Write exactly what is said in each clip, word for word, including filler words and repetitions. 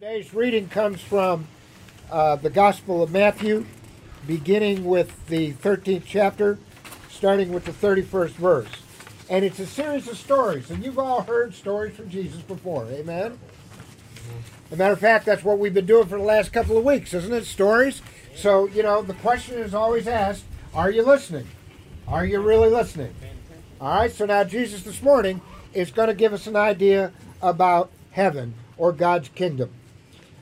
Today's reading comes from uh, the Gospel of Matthew, beginning with the thirteenth chapter, starting with the thirty-first verse. And it's a series of stories, and you've all heard stories from Jesus before, amen? As a matter of fact, that's what we've been doing for the last couple of weeks, isn't it? Stories. So, you know, the question is always asked, are you listening? Are you really listening? All right, so now Jesus this morning is going to give us an idea about heaven or God's kingdom.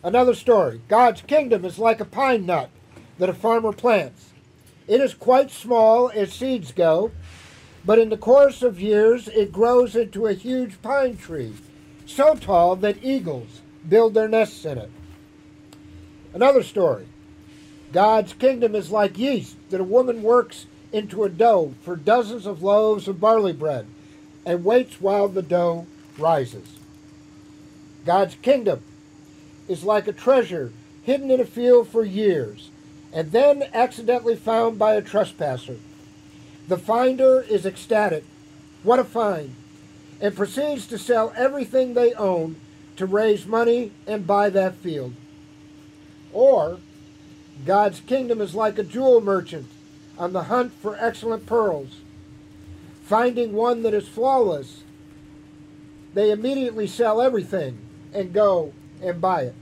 Another story. God's kingdom is like a pine nut that a farmer plants. It is quite small as seeds go, but in the course of years it grows into a huge pine tree, so tall that eagles build their nests in it. Another story. God's kingdom is like yeast that a woman works into a dough for dozens of loaves of barley bread and waits while the dough rises. God's kingdom is like a treasure hidden in a field for years and then accidentally found by a trespasser. The finder is ecstatic. What a find! And proceeds to sell everything they own to raise money and buy that field. Or God's kingdom is like a jewel merchant on the hunt for excellent pearls. Finding one that is flawless, they immediately sell everything and go and buy it.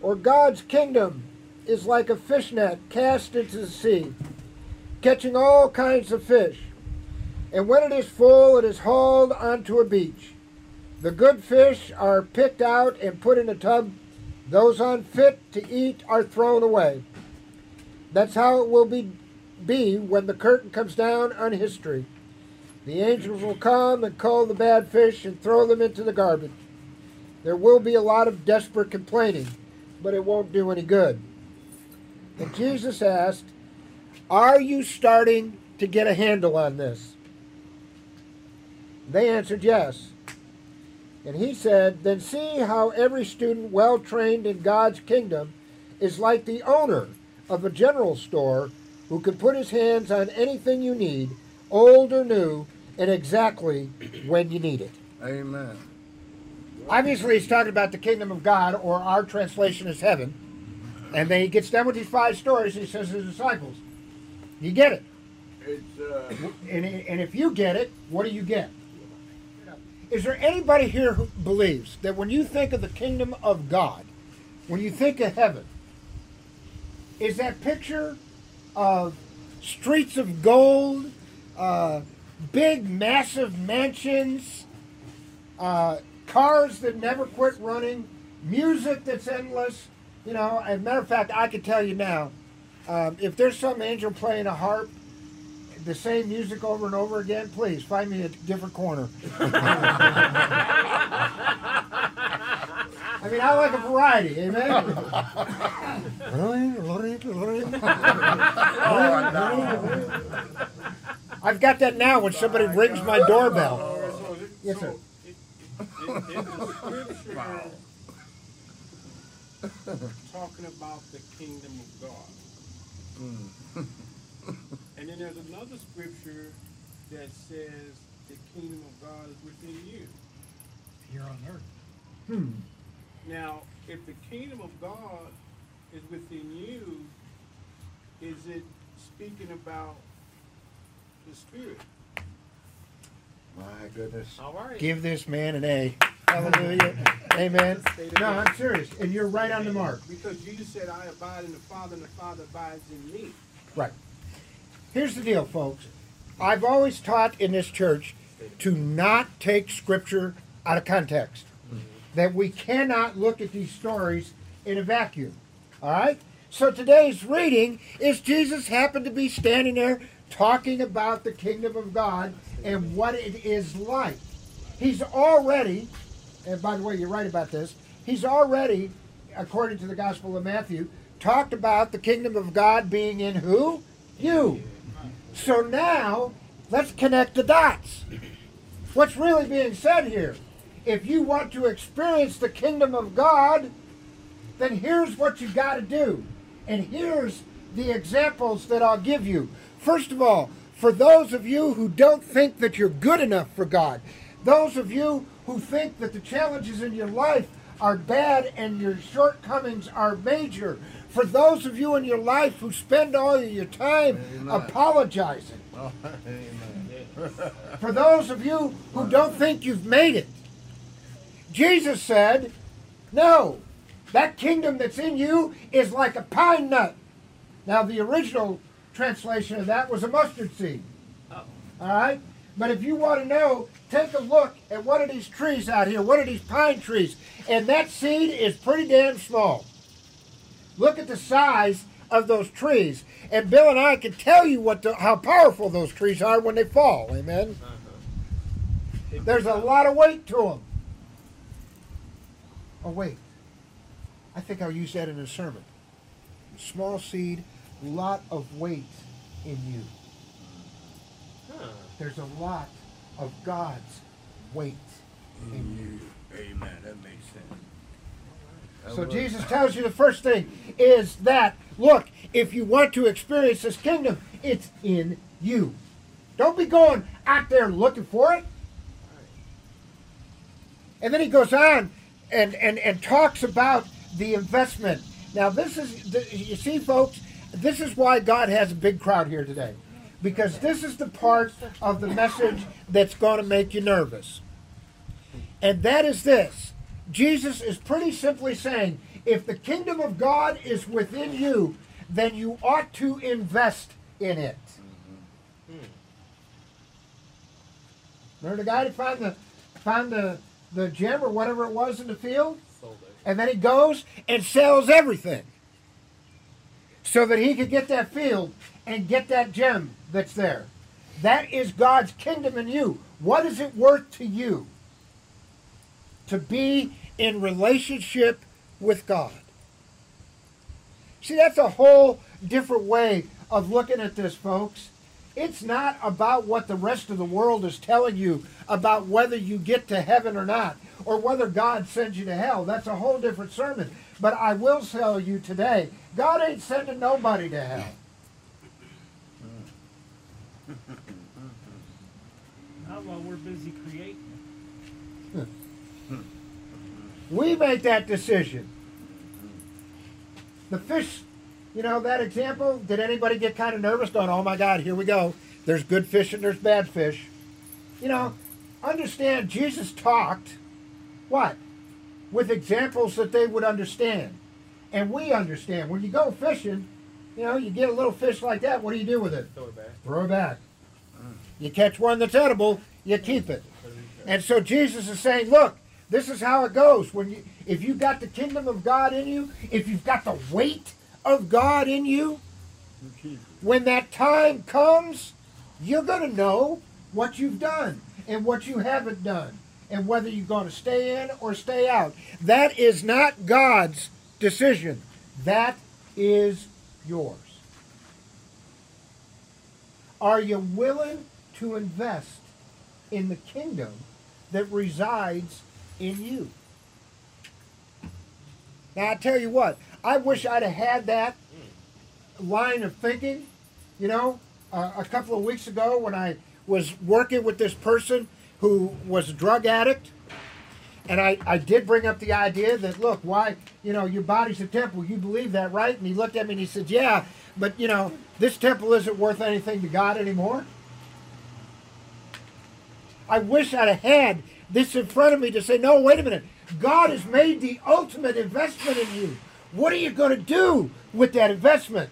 Or God's kingdom is like a fishnet cast into the sea, catching all kinds of fish. And when it is full, it is hauled onto a beach. The good fish are picked out and put in a tub. Those unfit to eat are thrown away. That's how it will be, be when the curtain comes down on history. The angels will come and cull the bad fish and throw them into the garbage. There will be a lot of desperate complaining, but it won't do any good. And Jesus asked, "Are you starting to get a handle on this?" They answered yes. And he said, "Then see how every student well trained in God's kingdom is like the owner of a general store who can put his hands on anything you need, old or new, and exactly when you need it." Amen. Obviously, he's talking about the kingdom of God, or our translation is heaven. And then he gets done with these five stories, and he says to his disciples, you get it. It's, uh... and, and if you get it, what do you get? Is there anybody here who believes that when you think of the kingdom of God, when you think of heaven, is that picture of streets of gold, uh, big, massive mansions, uh, cars that never quit running, music that's endless? You know, as a matter of fact, I can tell you now, um, if there's some angel playing a harp, the same music over and over again, please find me a different corner. I mean, I like a variety, amen? I've got that now when somebody rings my doorbell. Yes, sir. In the scripture, talking about the kingdom of God. And then there's another scripture that says the kingdom of God is within you. Here on earth. Hmm. Now, if the kingdom of God is within you, is it speaking about the Spirit? My goodness. All right. Give this man an A. Hallelujah. Amen. No, I'm serious. And you're right on the mark. Because Jesus said, I abide in the Father and the Father abides in me. Right. Here's the deal, folks. I've always taught in this church to not take Scripture out of context. Mm-hmm. That we cannot look at these stories in a vacuum. All right? So today's reading is Jesus happened to be standing there talking about the kingdom of God and what it is like. He's already, and by the way, you're right about this, he's already, according to the Gospel of Matthew, talked about the kingdom of God being in who? You. So now, let's connect the dots. What's really being said here? If you want to experience the kingdom of God, then here's what you got to do. And here's the examples that I'll give you. First of all, for those of you who don't think that you're good enough for God, those of you who think that the challenges in your life are bad and your shortcomings are major. For those of you in your life who spend all of your time Amen. apologizing. Amen. For those of you who don't think you've made it. Jesus said, no, that kingdom that's in you is like a pine nut. Now, the original translation of that was a mustard seed. Oh. All right? But if you want to know, take a look at one of these trees out here, one of these pine trees, and that seed is pretty damn small. Look at the size of those trees. And Bill and I can tell you what the, how powerful those trees are when they fall. Amen? Uh-huh. There's a lot of weight to them. Oh, wait. I think I'll use that in a sermon. Small seed, lot of weight in you. Huh. There's a lot of God's weight in, in you. you. Amen. That makes sense. I so Jesus tells you the first thing is that, look, if you want to experience this kingdom, it's in you. Don't be going out there looking for it. And then he goes on and, and, and talks about the investment. Now this is, you see folks, this is why God has a big crowd here today. Because this is the part of the message that's going to make you nervous. And that is this. Jesus is pretty simply saying, if the kingdom of God is within you, then you ought to invest in it. Remember the guy that found the, found the, the gem or whatever it was in the field? And then he goes and sells everything so that he could get that field and get that gem that's there. That is God's kingdom in you. What is it worth to you to be in relationship with God? See, that's a whole different way of looking at this, folks. It's not about what the rest of the world is telling you about whether you get to heaven or not, or whether God sends you to hell. That's a whole different sermon. But I will tell you today, God ain't sending nobody to hell. Not while we're busy creating. We make that decision. The fish, you know, that example, did anybody get kind of nervous going, oh my God, here we go. There's good fish and there's bad fish. You know, understand Jesus talked, what? With examples that they would understand. And we understand. When you go fishing, you know, you get a little fish like that, what do you do with it? Throw it back. Throw it back. Mm. You catch one that's edible, you keep it. And so Jesus is saying, look, this is how it goes. When you, if you've got the kingdom of God in you, if you've got the weight of God in you, you keep it. When that time comes, you're going to know what you've done and what you haven't done, and whether you're going to stay in or stay out. That is not God's decision. That is yours. Are you willing to invest in the kingdom that resides in you? Now, I tell you what, I wish I'd have had that line of thinking, you know, uh, a couple of weeks ago when I was working with this person who was a drug addict, and I, I did bring up the idea that, look, why, you know, your body's a temple, you believe that, right? And he looked at me and he said, yeah, but, you know, this temple isn't worth anything to God anymore. I wish I'd have had this in front of me to say, no, wait a minute, God has made the ultimate investment in you. What are you going to do with that investment?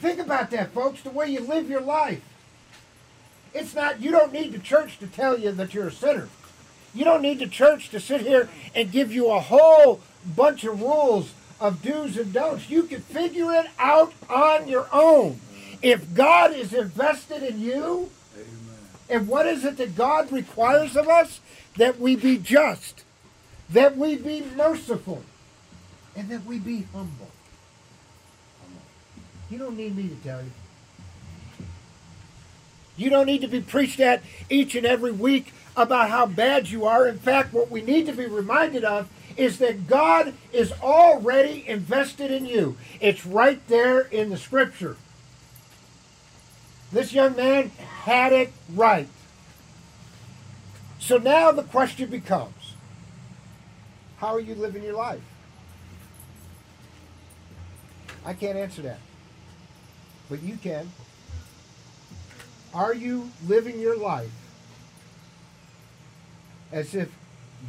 Think about that, folks, the way you live your life. It's not, you don't need the church to tell you that you're a sinner. You don't need the church to sit here and give you a whole bunch of rules of do's and don'ts. You can figure it out on your own. If God is invested in you, Amen. And what is it that God requires of us? That we be just, that we be merciful, and that we be humble. You don't need me to tell you. You don't need to be preached at each and every week about how bad you are. In fact, what we need to be reminded of is that God is already invested in you. It's right there in the Scripture. This young man had it right. So now the question becomes, How are you living your life? I can't answer that. But you can. Are you living your life as if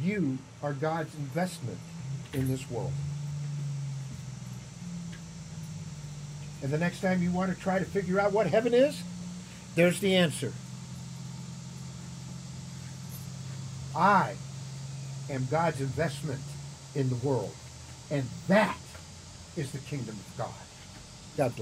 you are God's investment in this world? And the next time you want to try to figure out what heaven is, there's the answer. I am God's investment in the world. And that is the kingdom of God.